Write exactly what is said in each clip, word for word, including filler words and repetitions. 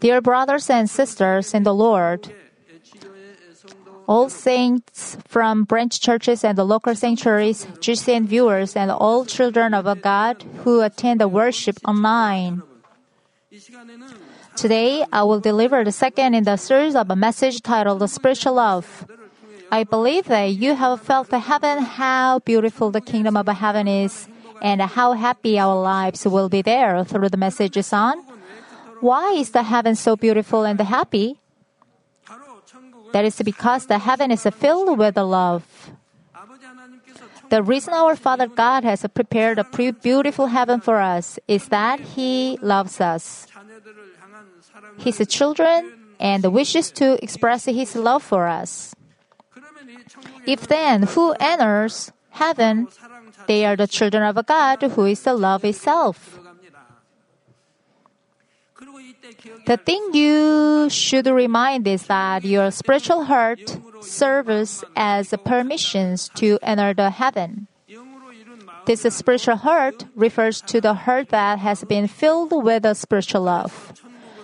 Dear brothers and sisters in the Lord, all saints from branch churches and the local sanctuaries, G C N viewers, and all children of God who attend the worship online. Today, I will deliver the second in the series of a message titled Spiritual Love. I believe that you have felt the heaven, how beautiful the kingdom of heaven is, and how happy our lives will be there through the messages on why is the heaven so beautiful and happy? That is because the heaven is filled with love. The reason our Father God has prepared a beautiful heaven for us is that He loves us, His children, and wishes to express His love for us. If then, who enters heaven? They are the children of God, who is the love itself. The thing you should remind is that your spiritual heart serves as permissions to enter the heaven. This spiritual heart refers to the heart that has been filled with the spiritual love.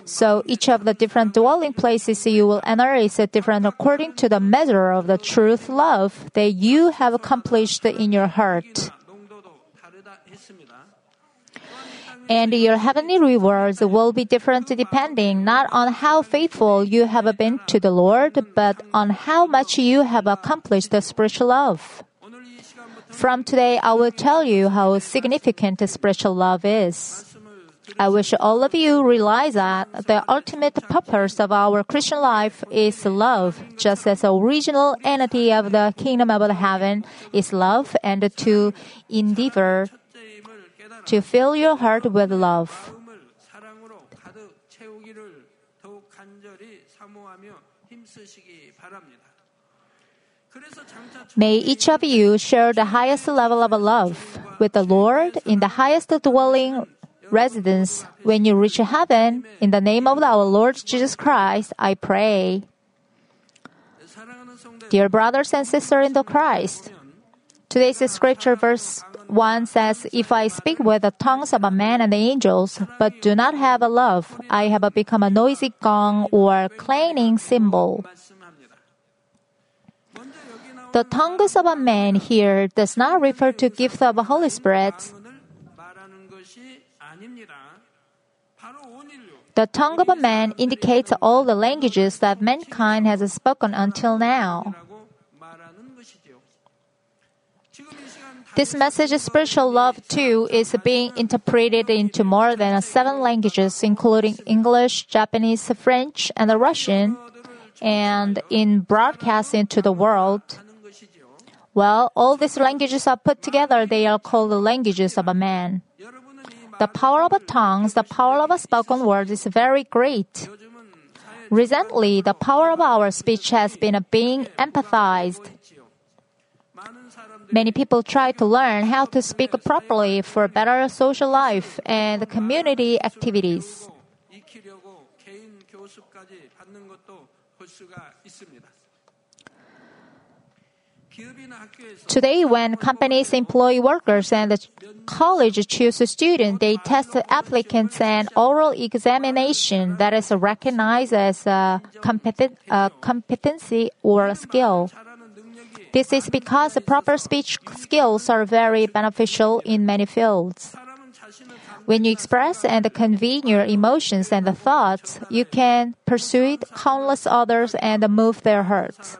So each of the different dwelling places you will enter is different according to the measure of the truth love that you have accomplished in your heart. And your heavenly rewards will be different depending not on how faithful you have been to the Lord, but on how much you have accomplished the spiritual love. From today, I will tell you how significant spiritual love is. I wish all of you realize that the ultimate purpose of our Christian life is love, just as the original entity of the kingdom of heaven is love, and to endeavor to fill your heart with love. May each of you share the highest level of love with the Lord in the highest dwelling residence when you reach heaven. In the name of our Lord Jesus Christ, I pray. Dear brothers and sisters in the Christ, today's scripture verse one says, "If I speak with the tongues of a man and the angels, but do not have a love, I have become a noisy gong or clanging cymbal." The tongues of a man here does not refer to gift of the Holy Spirit. The tongue of a man indicates all the languages that mankind has spoken until now. This message of spiritual love, too, is being interpreted into more than seven languages, including English, Japanese, French, and Russian, and in broadcast into the world. Well, all these languages are put together. They are called the languages of a man. The power of tongues, the power of a spoken word is very great. Recently, the power of our speech has been being emphasized. Many people try to learn how to speak properly for better social life and community activities. Today, when companies employ workers and college choose a student, they test applicants and oral examination that is recognized as a competen- a competency or a skill. This is because proper speech skills are very beneficial in many fields. When you express and convey your emotions and thoughts, you can persuade countless others and move their hearts.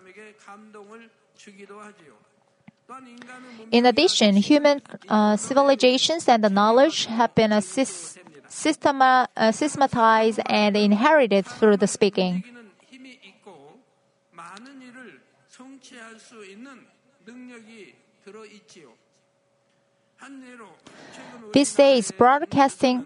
In addition, human uh, civilizations and the knowledge have been assist, systema, uh, systematized and inherited through the speaking. These days, broadcasting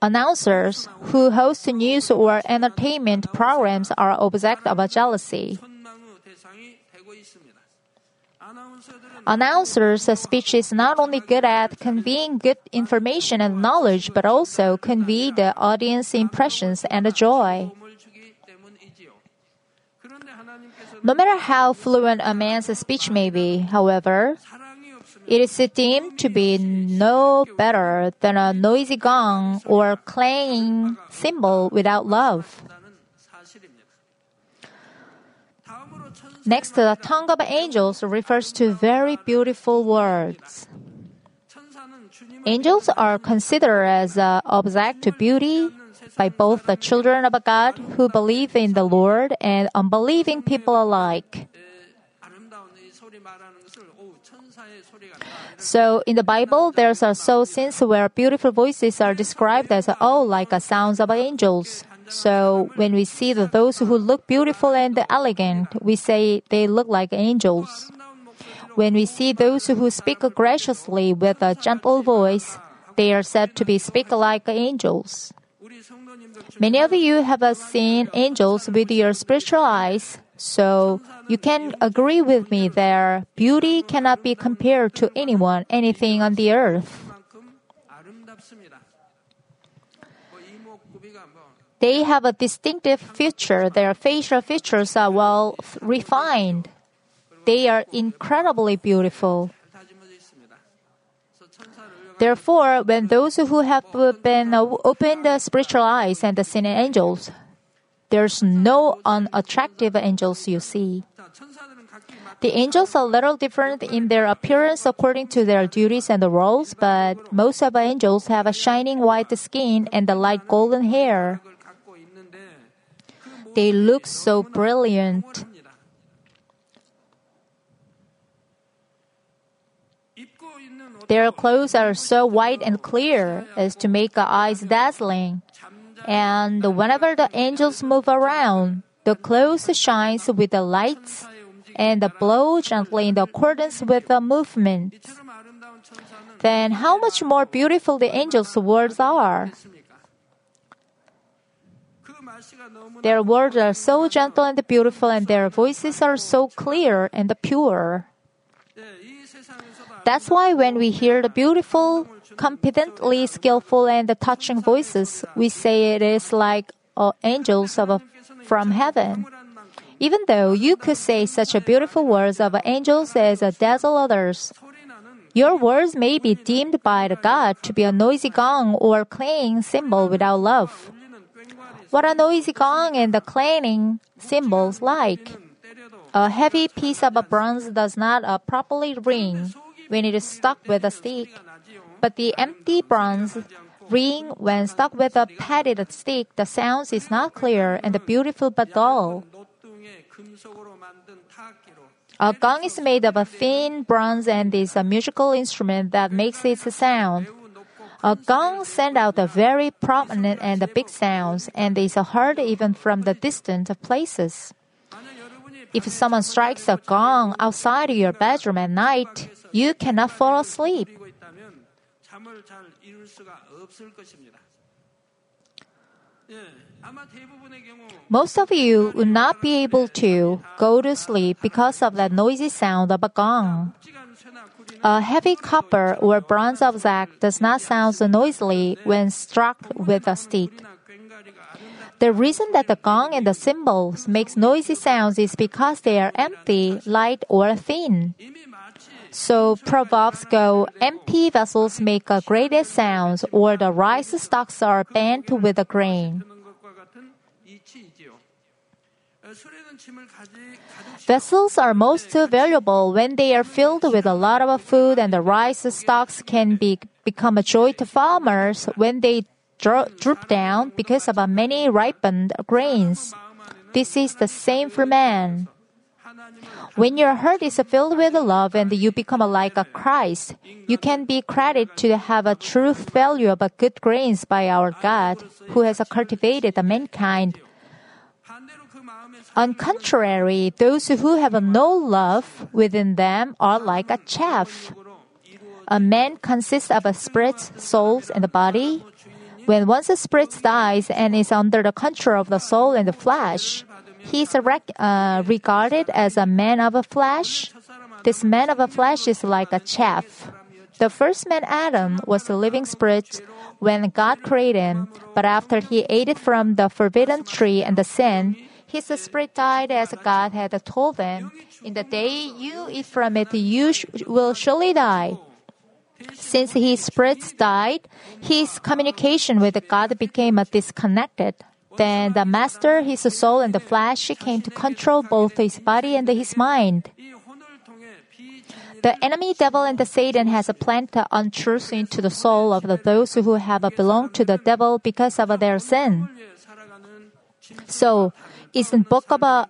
announcers who host news or entertainment programs are object of jealousy. Announcers' speech is not only good at conveying good information and knowledge, but also convey the audience impressions and joy. No matter how fluent a man's speech may be, however, It is deemed to be no better than a noisy gong or clanging cymbal without love. Next, the tongue of angels refers to very beautiful words. Angels are considered as an object to beauty by both the children of God who believe in the Lord and unbelieving people alike. So in the Bible, there are so scenes where beautiful voices are described as, oh, like the sounds of angels. So when we see those who look beautiful and elegant, we say they look like angels. When we see those who speak graciously with a gentle voice, they are said to be speak like angels. Many of you have seen angels with your spiritual eyes, so you can agree with me their beauty cannot be compared to anyone, anything on the earth. They have a distinctive feature. Their facial features are well refined. They are incredibly beautiful. Therefore, when those who have been opened the spiritual eyes and the seen angels, there's no unattractive angels you see. The angels are little different in their appearance according to their duties and the roles, but most of the angels have a shining white skin and the light golden hair. They look so brilliant. Their clothes are so white and clear as to make our eyes dazzling. And whenever the angels move around, the clothes shines with the lights and the blow gently in accordance with the movement. Then how much more beautiful the angels' words are. Their words are so gentle and beautiful, and their voices are so clear and pure. That's why when we hear the beautiful, competently skillful, and the touching voices, we say it is like uh, angels of, uh, from heaven. Even though you could say such a beautiful words of angels as uh, dazzle others, your words may be deemed by the God to be a noisy gong or clanging cymbal without love. What are noisy gong and the clanging cymbals like? A heavy piece of bronze does not uh, properly ring when it is stuck with a stick, but the empty bronze ring when stuck with a padded stick. The sound is not clear and beautiful but dull. A gong is made of a thin bronze and is a musical instrument that makes its sound. A gong sends out a very prominent and a big sounds and is heard even from the distant places. If someone strikes a gong outside your bedroom at night, you cannot fall asleep. Most of you would not be able to go to sleep because of the noisy sound of a gong. A heavy copper or bronze object does not sound so noisily when struck with a stick. The reason that the gong and the cymbals makes noisy sounds is because they are empty, light, or thin. So proverbs go, empty vessels make a greatest sound, or the rice stalks are bent with a grain. Vessels are most valuable when they are filled with a lot of food, and the rice stalks can be, become a joy to farmers when they droop down because of many ripened grains. This is the same for man. When your heart is filled with love and you become like a Christ, you can be credited to have a true value of good grains by our God, who has cultivated mankind. On contrary, those who have no love within them are like a chaff. A man consists of spirits, souls, and the body. When one's spirit dies and is under the control of the soul and the flesh, he is rec- uh, regarded as a man of a flesh. This man of a flesh is like a chaff. The first man, Adam, was a living spirit when God created him, but after he ate it from the forbidden tree and the sin, His spirit died as God had told them. In the day you eat from it, you sh- will surely die. Since his spirits died, his communication with God became disconnected. Then the master, his soul, and the flesh came to control both his body and his mind. The enemy devil and the Satan has planted untruth into the soul of the, those who have belonged to the devil because of their sin. So, isn't Bokaba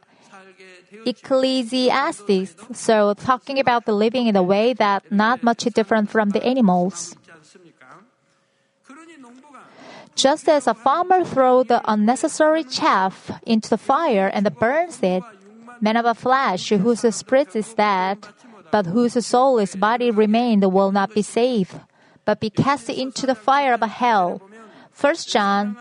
Ecclesiastes so talking about the living in a way that not much different from the animals? Just as a farmer throws the unnecessary chaff into the fire and burns it, men of a flesh whose spirit is dead, but whose soul is body remained will not be saved, but be cast into the fire of hell. First John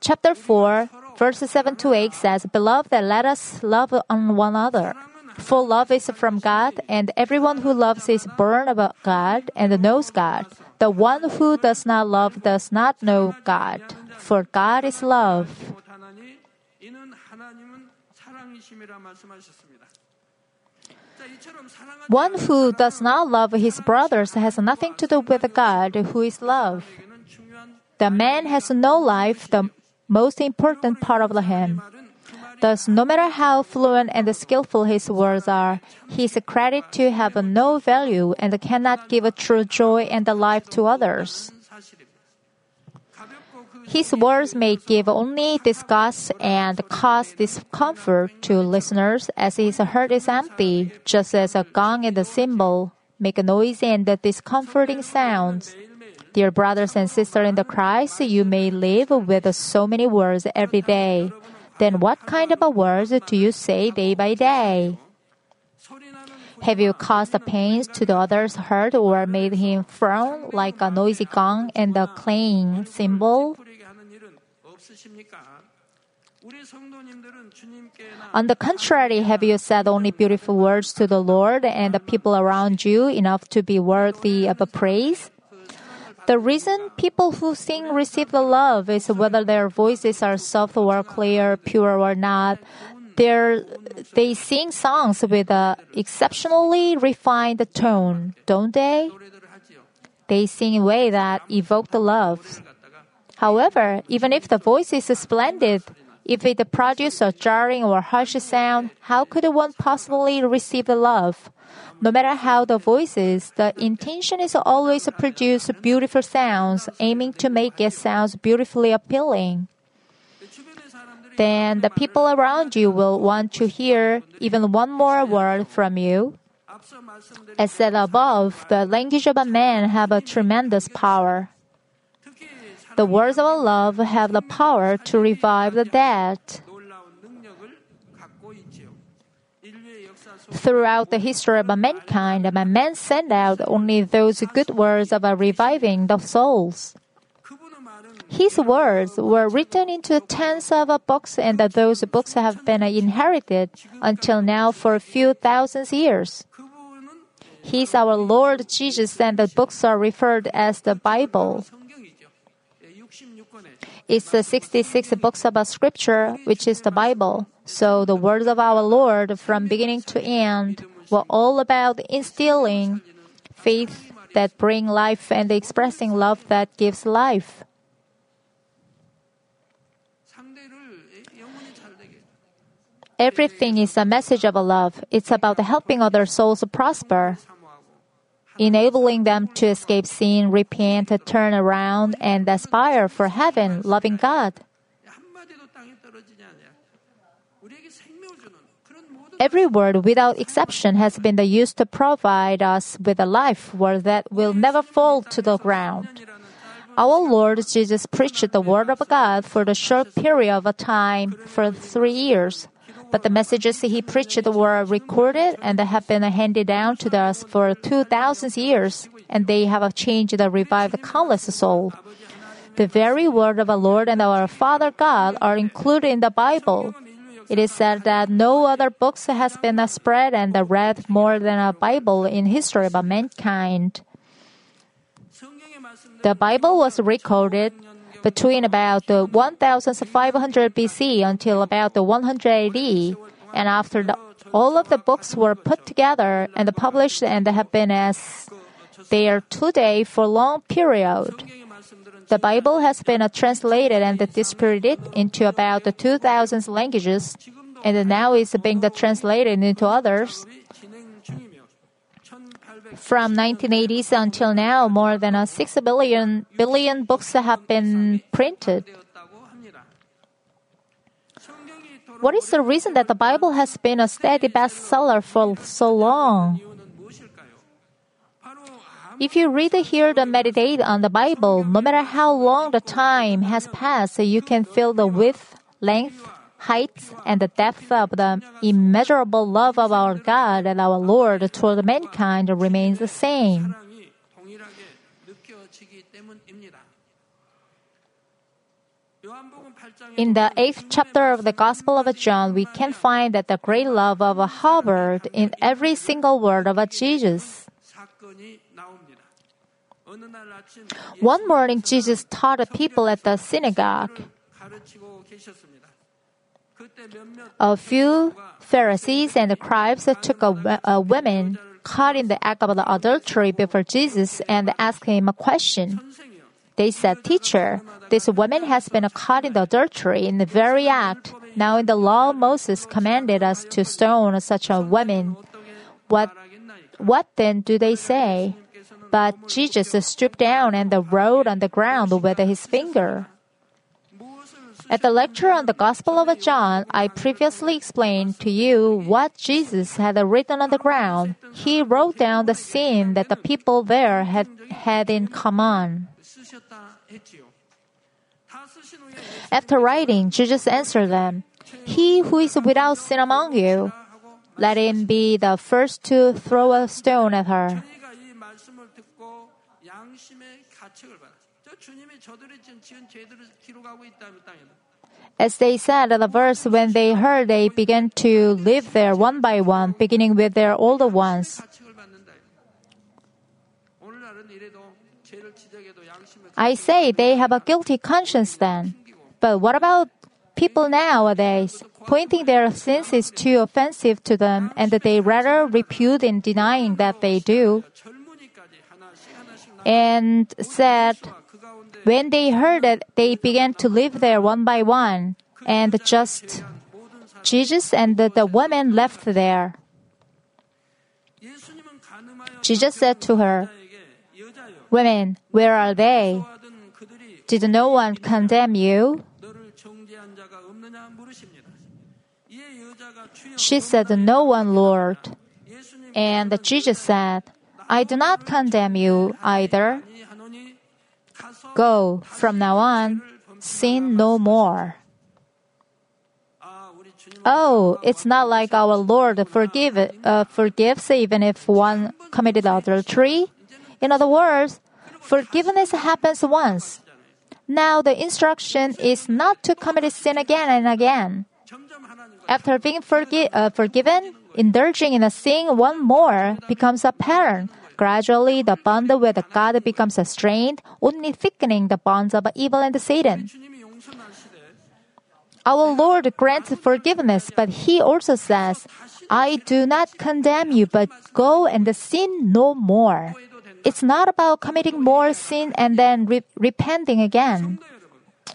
chapter four, verses seven to eight says, Beloved, let us love one another. For love is from God, and everyone who loves is born of God and knows God. The one who does not love does not know God, for God is love. One who does not love his brothers has nothing to do with God, who is love. The man has no life, the most important part of him. Thus, no matter how fluent and skillful his words are, he is credited to have no value and cannot give true joy and life to others. His words may give only disgust and cause discomfort to listeners as his heart is empty, just as a gong and a cymbal make a noisy and discomforting sounds. Dear brothers and sisters in the Christ, you may live with so many words every day. Then what kind of words do you say day by day? Have you caused pains to the other's heart or made him frown like a noisy gong and a clanging cymbal? On the contrary, have you said only beautiful words to the Lord and the people around you enough to be worthy of praise? The reason people who sing receive the love is whether their voices are soft or clear, pure or not. They're, they sing songs with an exceptionally refined tone, don't they? They sing in a way that evokes the love. However, even if the voice is splendid, if it produces a jarring or harsh sound, how could one possibly receive the love? No matter how the voice is, the intention is always to produce beautiful sounds, aiming to make it sound beautifully appealing. Then the people around you will want to hear even one more word from you. As said above, the language of a man have a tremendous power. The words of love have the power to revive the dead. Throughout the history of mankind, man sent out only those good words of reviving the souls. His words were written into tens of books, and those books have been inherited until now for a few thousand years. He is our Lord Jesus, and the books are referred as the Bible. It's the sixty-six books of Scripture, which is the Bible. So the words of our Lord from beginning to end were all about instilling faith that brings life and expressing love that gives life. Everything is a message of love. It's about helping other souls prosper, enabling them to escape sin, repent, turn around, and aspire for heaven, loving God. Every word, without exception, has been used to provide us with a life word that will never fall to the ground. Our Lord Jesus preached the Word of God for the short period of time for three years. But the messages he preached were recorded and have been handed down to us for two thousand years, and they have changed and revived countless souls. The very word of our Lord and our Father God are included in the Bible. It is said that no other book has been spread and read more than a Bible in history of mankind. The Bible was recorded between about the fifteen hundred B C until about the one hundred A D, and after the, all of the books were put together and published and have been as they are today for a long period. The Bible has been translated and distributed into about two thousand languages, and now it's being translated into others. From nineteen eighties until now, more than six billion, billion books have been printed. What is the reason that the Bible has been a steady bestseller for so long? If you read, hear, and meditate on the Bible, no matter how long the time has passed, you can feel the width, length, height, and the depth of the immeasurable love of our God and our Lord toward mankind remains the same. In the eighth chapter of the Gospel of John, we can find that the great love of harbored in every single word of Jesus. One morning, Jesus taught the people at the synagogue. A few Pharisees and scribes took a, a woman caught in the act of adultery before Jesus and asked him a question. They said, "Teacher, this woman has been caught in the adultery in the very act. Now in the law, Moses commanded us to stone such a woman. What, what then do they say?" But Jesus stooped down and wrote on the ground with his finger. At the lecture on the Gospel of John, I previously explained to you what Jesus had written on the ground. He wrote down the sin that the people there had had in common. After writing, Jesus answered them, "He who is without sin among you, let him be the first to throw a stone at her." As they said at the verse, when they heard, they began to live there one by one, beginning with their older ones. I say they have a guilty conscience then. But what about people nowadays? Pointing their sins is too offensive to them, and they rather repute in denying that they do. And said, when they heard it, they began to live there one by one, and just Jesus and the, the woman left there. Jesus said to her, "Women, where are they? Did no one condemn you?" She said, "No one, Lord." And Jesus said, "I do not condemn you either. Go, from now on, sin no more." Oh, it's not like our Lord forgive, uh, forgives even if one committed adultery. In other words, forgiveness happens once. Now the instruction is not to commit sin again and again. After being forgi- uh, forgiven, indulging in a sin one more becomes apparent. Gradually, the bond with God becomes strained, only thickening the bonds of evil and Satan. Our Lord grants forgiveness, but He also says, "I do not condemn you, but go and sin no more." It's not about committing more sin and then re- repenting again.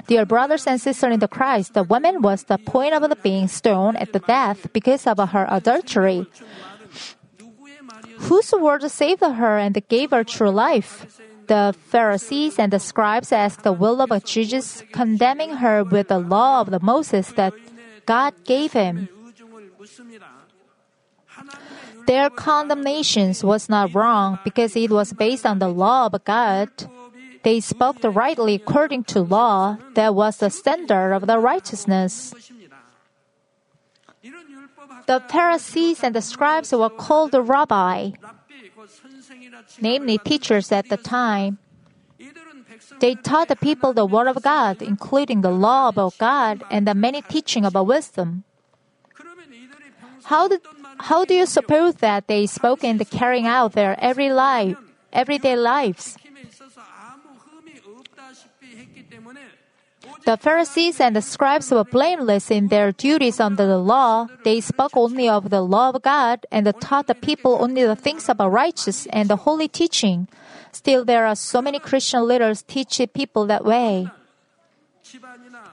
Dear brothers and sisters in the Christ, the woman was the point of the being stoned at the death because of her adultery. Whose word saved her and gave her true life? The Pharisees and the scribes asked the will of Jesus, condemning her with the law of the Moses that God gave him. Their condemnation was not wrong because it was based on the law of God. They spoke rightly according to law that was the standard of the righteousness. The Pharisees and the scribes were called the rabbi, namely teachers at the time. They taught the people the word of God, including the law about God and the many teachings about wisdom. How did, how do you suppose that they spoke in the carrying out their every life, everyday lives? The Pharisees and the scribes were blameless in their duties under the law. They spoke only of the law of God and taught the people only the things about righteous and the holy teaching. Still, there are so many Christian leaders teaching people that way.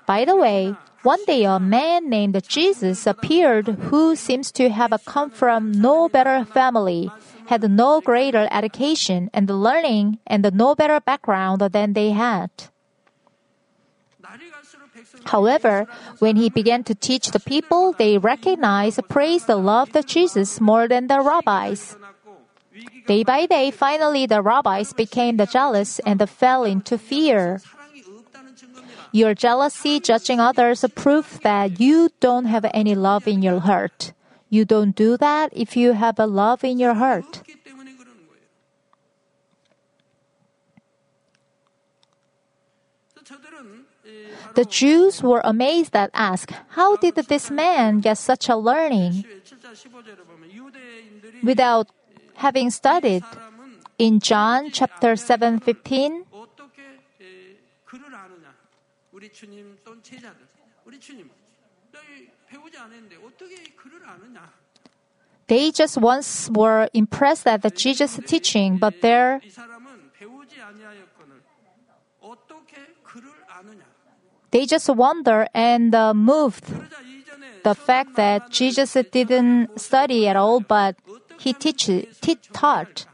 By the way, one day a man named Jesus appeared who seems to have come from no better family, had no greater education and learning and no better background than they had. However, when he began to teach the people, they recognized, praised, and loved Jesus more than the rabbis. Day by day, finally the rabbis became the jealous and fell into fear. Your jealousy, judging others, proves that you don't have any love in your heart. You don't do that if you have a love in your heart. The Jews were amazed and asked, "How did this man get such a learning without having studied?" In John chapter seven fifteen, they just once were impressed at the Jesus' teaching, but there they just wonder and uh, moved the fact that Jesus didn't study at all, but he teach, te- taught.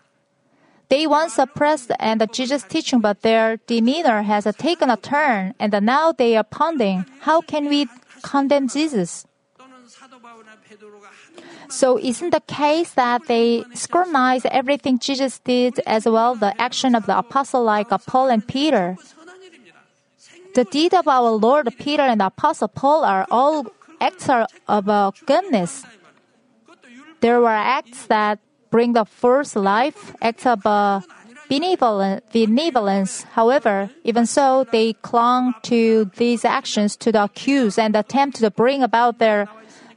They once oppressed and the Jesus teaching, but their demeanor has taken a turn, and now they are pondering, how can we condemn Jesus? So isn't the case that they scrutinize everything Jesus did, as well the action of the apostles like Paul and Peter? The deeds of our Lord Peter and Apostle Paul are all acts of goodness. There were acts that bring the first life, acts of uh, benevolence. However, even so, they clung to these actions to the accused and attempted to bring about their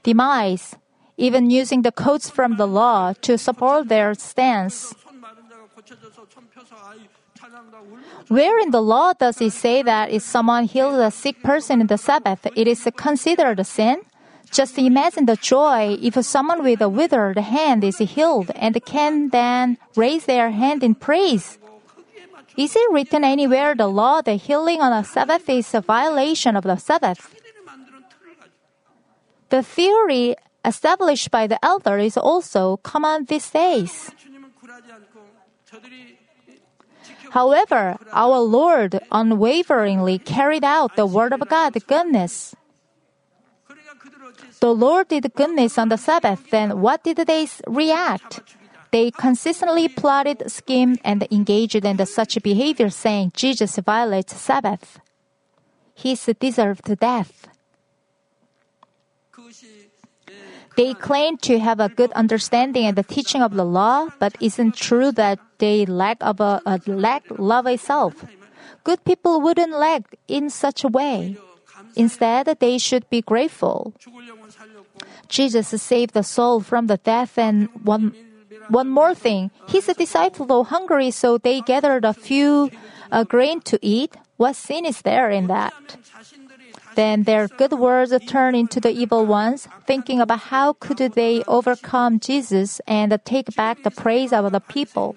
demise, even using the quotes from the law to support their stance. Where in the law does it say that if someone heals a sick person in the Sabbath, it is considered a sin? Just imagine the joy if someone with a withered hand is healed and can then raise their hand in praise. Is it written anywhere in the law that healing on a Sabbath is a violation of the Sabbath? The theory established by the elder is also common these days. However, our Lord unwaveringly carried out the word of God, goodness. The Lord did goodness on the Sabbath, then what did they react? They consistently plotted, schemed, and engaged in such behavior, saying, Jesus violates Sabbath. He is deserved death. They claim to have a good understanding and the teaching of the law, but isn't true that they lack of a, a lack love itself. Good people wouldn't lack in such a way. Instead, they should be grateful. Jesus saved the soul from the death, and one, one more thing. His disciples were hungry, so they gathered a few uh, grain to eat. What sin is there in that? Then their good words turn into the evil ones, thinking about how could they overcome Jesus and take back the praise of the people.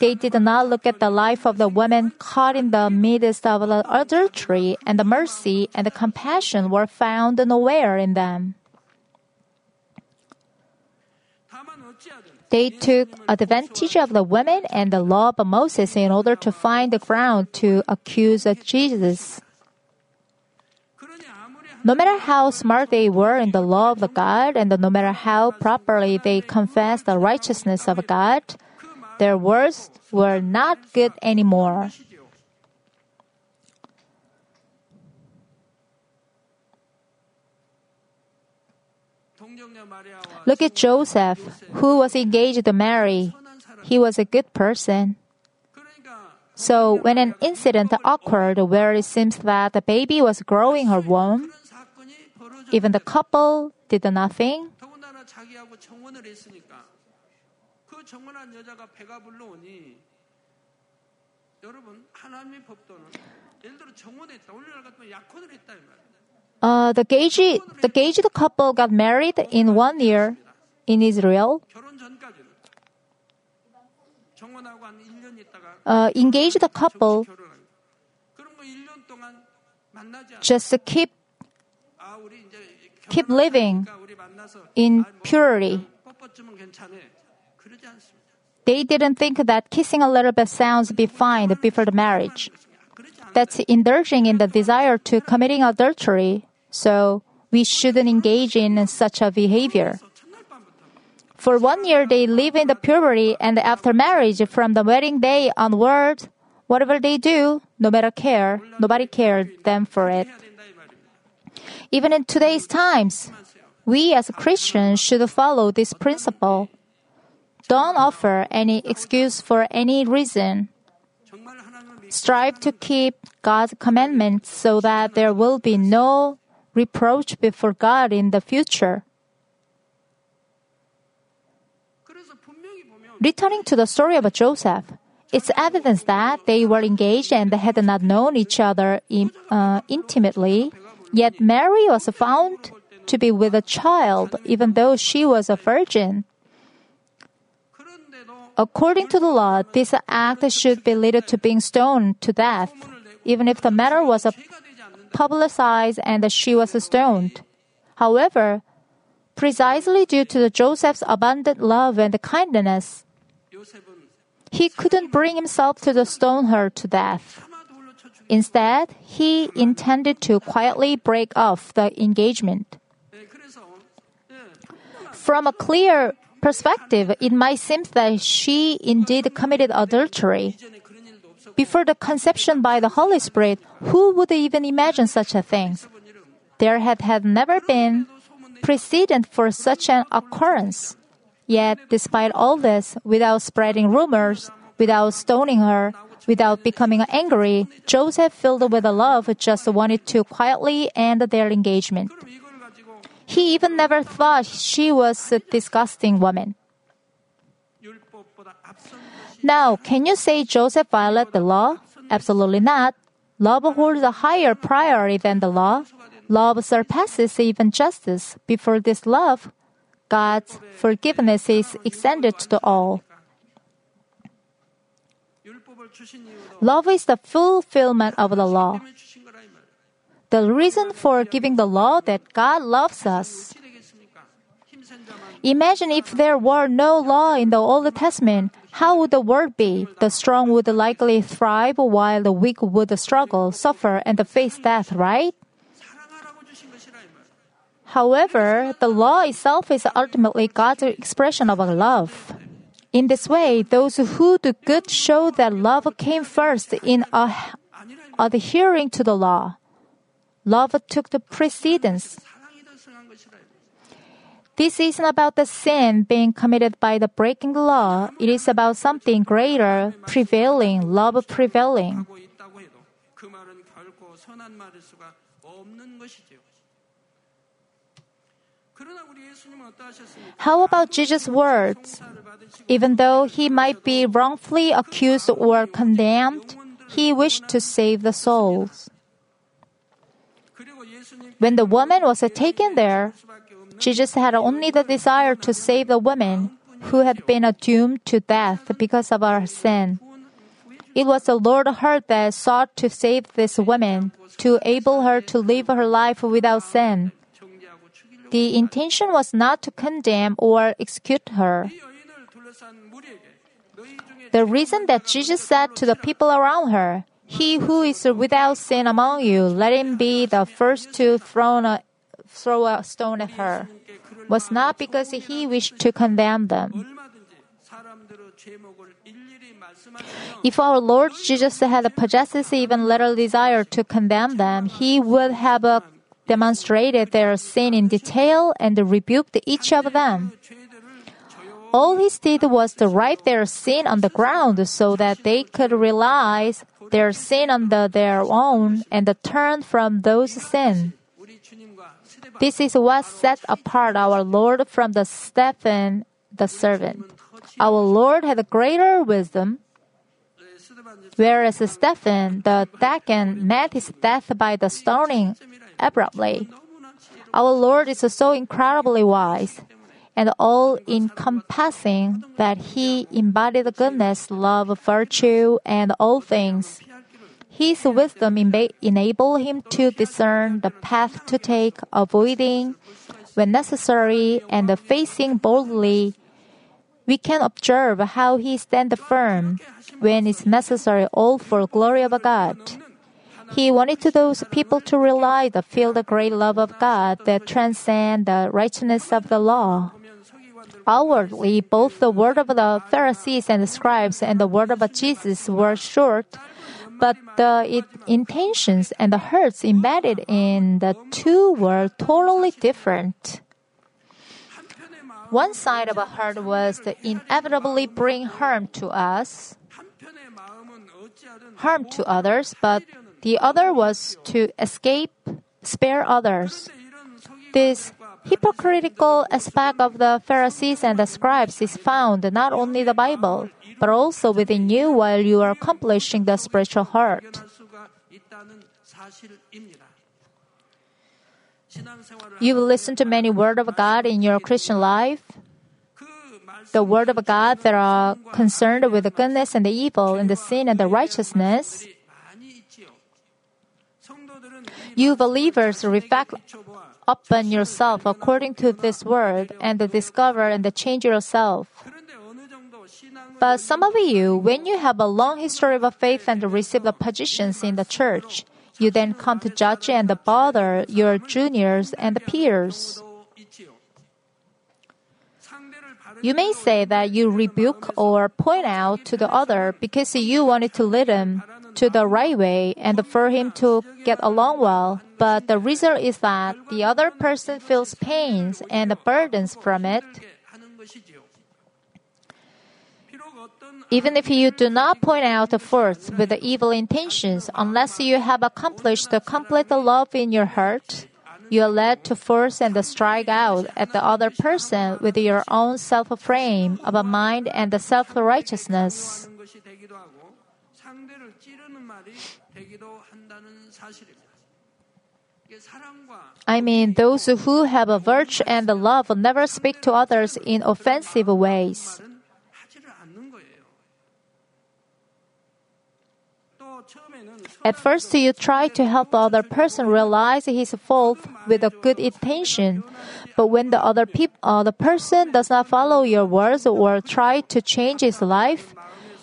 They did not look at the life of the woman caught in the midst of the adultery, and the mercy and the compassion were found nowhere in them. They took advantage of the women and the law of Moses in order to find the ground to accuse Jesus. No matter how smart they were in the law of God, and no matter how properly they confessed the righteousness of God, their words were not good anymore. Look at Joseph, who was engaged to Mary. He was a good person. So when an incident occurred where it seems that the baby was growing her womb, even the couple did nothing. Uh, the Gagi, the Gagi couple got married in one year in Israel. Uh, engaged the couple just to keep keep living in purity. They didn't think that kissing a little bit sounds be fine before the marriage. That's indulging in the desire to committing adultery. So we shouldn't engage in such a behavior. For one year, they live in the purity, and after marriage, from the wedding day onward, whatever they do, nobody care. Nobody cared them for it. Even in today's times, we as Christians should follow this principle. Don't offer any excuse for any reason. Strive to keep God's commandments so that there will be no reproach before God in the future. Returning to the story of Joseph, it's evidence that they were engaged and had not known each other uh, intimately. Yet Mary was found to be with a child, even though she was a virgin. According to the law, this act should be led to being stoned to death, even if the matter was publicized and she was stoned. However, precisely due to Joseph's abundant love and kindness, he couldn't bring himself to stone her to death. Instead, he intended to quietly break off the engagement. From a clear perspective, it might seem that she indeed committed adultery. Before the conception by the Holy Spirit, who would even imagine such a thing? There had, had never been precedent for such an occurrence. Yet, despite all this, without spreading rumors, without stoning her, without becoming angry, Joseph, filled with love, just wanted to quietly end their engagement. He even never thought she was a disgusting woman. Now, can you say Joseph violated the law? Absolutely not. Love holds a higher priority than the law. Love surpasses even justice. Before this love, God's forgiveness is extended to all. Love is the fulfillment of the law. The reason for giving the law that God loves us. Imagine if there were no law in the Old Testament, how would the world be? The strong would likely thrive while the weak would struggle, suffer, and face death, right? However, the law itself is ultimately God's expression of love. In this way, those who do good show that love came first in ad- adhering to the law. Love took the precedence. This isn't about the sin being committed by the breaking the law. It is about something greater, prevailing, love prevailing. How about Jesus' words? Even though he might be wrongfully accused or condemned, he wished to save the souls. When the woman was taken there, Jesus had only the desire to save the woman who had been doomed to death because of her sin. It was the Lord her that sought to save this woman, to enable her to live her life without sin. The intention was not to condemn or execute her. The reason that Jesus said to the people around her, "He who is without sin among you, let him be the first to throw a, throw a stone at her," was not because he wished to condemn them. If our Lord Jesus had possessed even little desire to condemn them, he would have a demonstrated their sin in detail and rebuked each of them. All he did was to write their sin on the ground so that they could realize their sin under their own and turn from those sins. This is what set apart our Lord from the Stephen the servant. Our Lord had greater wisdom. Whereas Stephen the deacon met his death by the stoning abruptly. Our Lord is so incredibly wise and all-encompassing that He embodied goodness, love, virtue, and all things. His wisdom enabled Him to discern the path to take, avoiding, when necessary, and facing boldly. We can observe how He stands firm when it's necessary, all for glory of God. He wanted to those people to realize the feel the great love of God that transcends the righteousness of the law. Outwardly, both the word of the Pharisees and the scribes and the word of Jesus were short, but the intentions and the hearts embedded in the two were totally different. One side of a heart was to inevitably bring harm to us, harm to others, but the other was to escape, spare others. This hypocritical aspect of the Pharisees and the scribes is found not only in the Bible, but also within you while you are accomplishing the spiritual heart. You've listened to many words of God in your Christian life. The word of God that are concerned with the goodness and the evil and the sin and the righteousness. You believers reflect upon yourself according to this word and discover and change yourself. But some of you, when you have a long history of faith and receive the positions in the church, you then come to judge and bother your juniors and peers. You may say that you rebuke or point out to the other because you wanted to lead him to the right way and for him to get along well, but the result is that the other person feels pains and burdens from it. Even if you do not point out the faults with the evil intentions, unless you have accomplished the complete love in your heart, you are led to force and strike out at the other person with your own self-frame of a mind and the self-righteousness. I mean, those who have a virtue and a love never speak to others in offensive ways. At first, you try to help the other person realize his fault with a good intention, but when the other pe- uh, the person does not follow your words or try to change his life,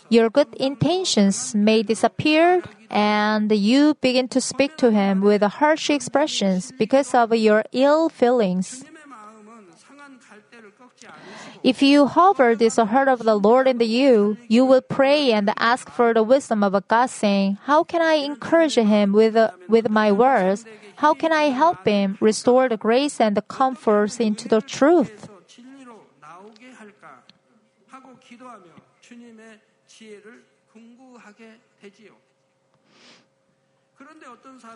your good intentions may disappear, and you begin to speak to him with harsh expressions because of your ill feelings. If you harbor this heart of the Lord in you, you will pray and ask for the wisdom of God, saying, "How can I encourage him with uh, with my words? How can I help him restore the grace and the comfort into the truth?"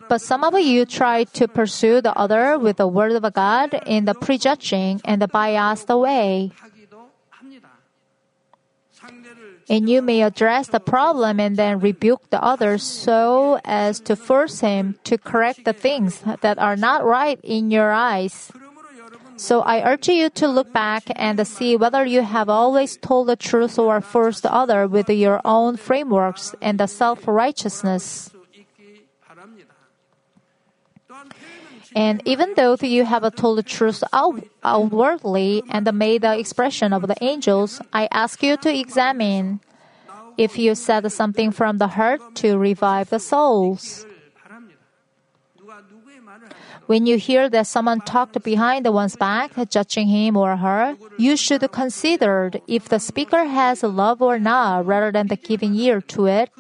But some of you try to pursue the other with the word of God in the prejudging and the biased way. And you may address the problem and then rebuke the other so as to force him to correct the things that are not right in your eyes. So I urge you to look back and see whether you have always told the truth or forced the other with your own frameworks and the self-righteousness. And even though you have told the truth out- outwardly and made the expression of the angels, I ask you to examine if you said something from the heart to revive the souls. When you hear that someone talked behind one's back, judging him or her, you should consider if the speaker has love or not rather than giving ear to it.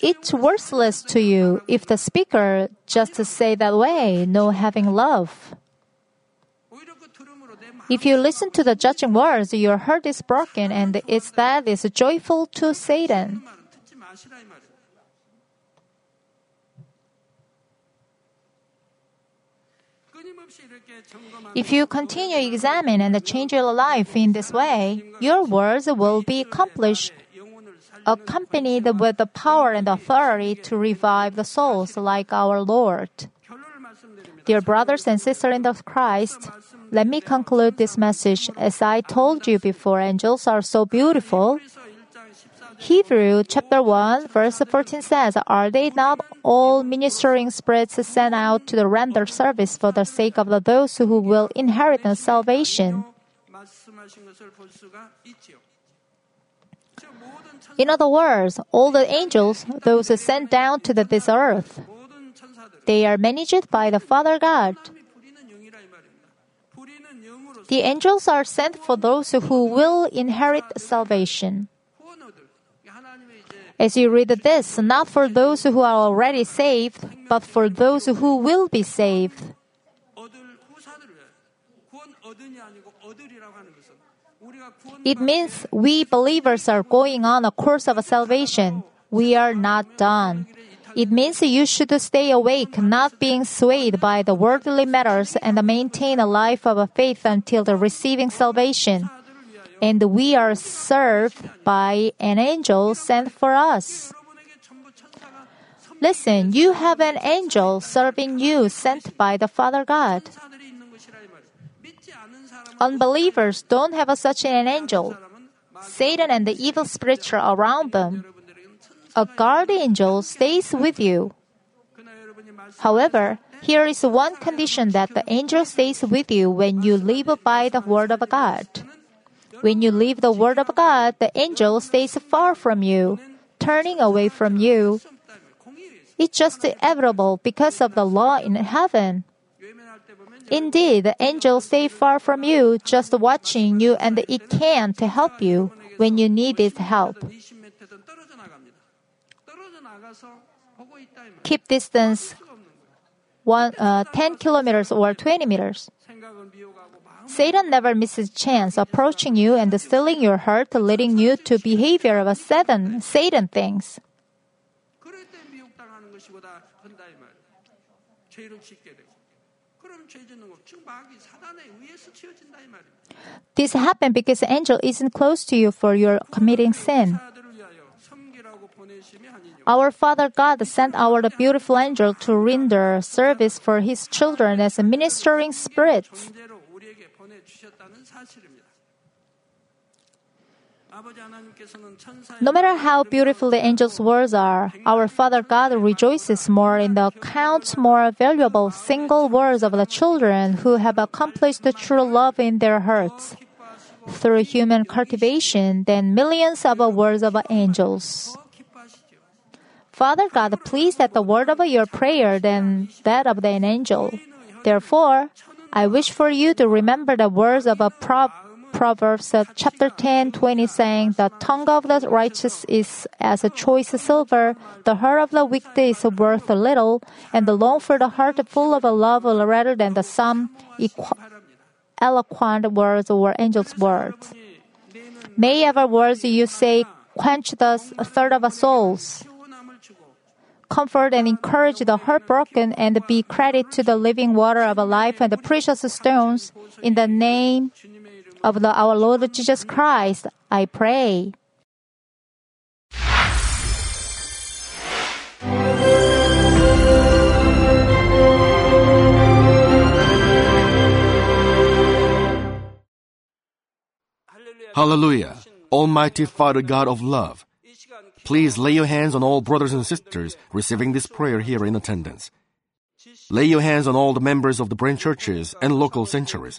It's worthless to you if the speaker just say that way, no having love. If you listen to the judging words, your heart is broken and its that is joyful to Satan. If you continue to examine and change your life in this way, your words will be accomplished, accompanied with the power and authority to revive the souls like our Lord. Dear brothers and sisters in Christ, let me conclude this message. As I told you before, angels are so beautiful. Hebrews chapter one, verse fourteen says, "Are they not all ministering spirits sent out to render service for the sake of those who will inherit salvation?" In other words, all the angels, those sent down to this earth, they are managed by the Father God. The angels are sent for those who will inherit salvation. As you read this, not for those who are already saved, but for those who will be saved. It means we believers are going on a course of salvation. We are not done. It means you should stay awake, not being swayed by the worldly matters, and maintain a life of faith until the receiving salvation. And we are served by an angel sent for us. Listen, you have an angel serving you sent by the Father God. Unbelievers don't have such an angel. Satan and the evil spirits are around them. A guard angel stays with you. However, here is one condition that the angel stays with you when you live by the word of God. When you leave the Word of God, the angel stays far from you, turning away from you. It's just inevitable because of the law in heaven. Indeed, the angel stays far from you, just watching you, and it can to help you when you need its help. Keep distance one, uh, ten kilometers or twenty meters. Satan never misses chance approaching you and stealing your heart, leading you to behavior of Satan, Satan things. This happened because the angel isn't close to you for your committing sin. Our Father God sent our beautiful angel to render service for His children as ministering spirits. No matter how beautiful the angels' words are, our Father God rejoices more in the countless more valuable single words of the children who have accomplished the true love in their hearts through human cultivation than millions of words of angels. Father God, pleased at the word of your prayer than that of an angel. Therefore, I wish for you to remember the words of a Pro- Proverbs uh, chapter ten twenty saying, "The tongue of the righteous is as a choice silver, the heart of the wicked is worth a little, and the long for the heart full of love rather than the some equ- eloquent words or angels' words." May ever words you say quench the thirst of souls, comfort and encourage the heartbroken, and be credit to the living water of life and the precious stones. In the name of the, our Lord Jesus Christ, I pray. Hallelujah! Almighty Father God of love, please lay your hands on all brothers and sisters receiving this prayer here in attendance. Lay your hands on all the members of the branch churches and local sanctuaries,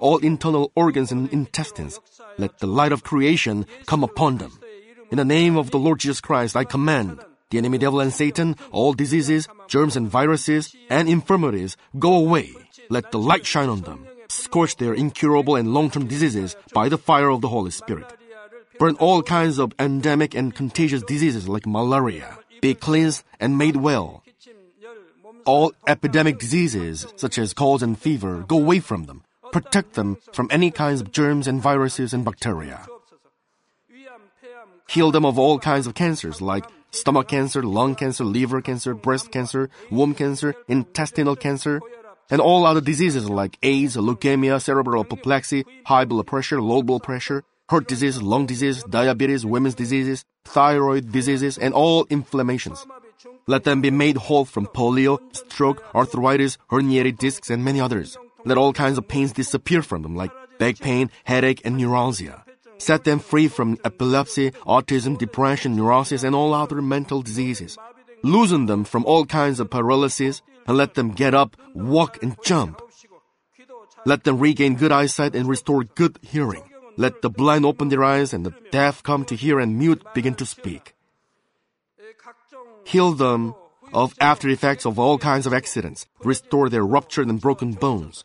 all internal organs and intestines. Let the light of creation come upon them. In the name of the Lord Jesus Christ, I command the enemy devil and Satan, all diseases, germs and viruses, and infirmities, go away. Let the light shine on them. scorch their incurable and long-term diseases by the fire of the Holy Spirit. Burn all kinds of endemic and contagious diseases like malaria. Be cleansed and made well. All epidemic diseases, such as cold and fever, go away from them. Protect them from any kinds of germs and viruses and bacteria. Heal them of all kinds of cancers like stomach cancer, lung cancer, liver cancer, breast cancer, womb cancer, intestinal cancer, and all other diseases like AIDS, leukemia, cerebral apoplexy, high blood pressure, low blood pressure, heart disease, lung disease, diabetes, women's diseases, thyroid diseases, and all inflammations. Let them be made whole from polio, stroke, arthritis, herniated discs, and many others. Let all kinds of pains disappear from them, like back pain, headache, and neuralgia. Set them free from epilepsy, autism, depression, neurosis, and all other mental diseases. Loosen them from all kinds of paralysis, and let them get up, walk, and jump. Let them regain good eyesight and restore good hearing. Let the blind open their eyes and the deaf come to hear and mute begin to speak. Heal them of after effects of all kinds of accidents. Restore their ruptured and broken bones.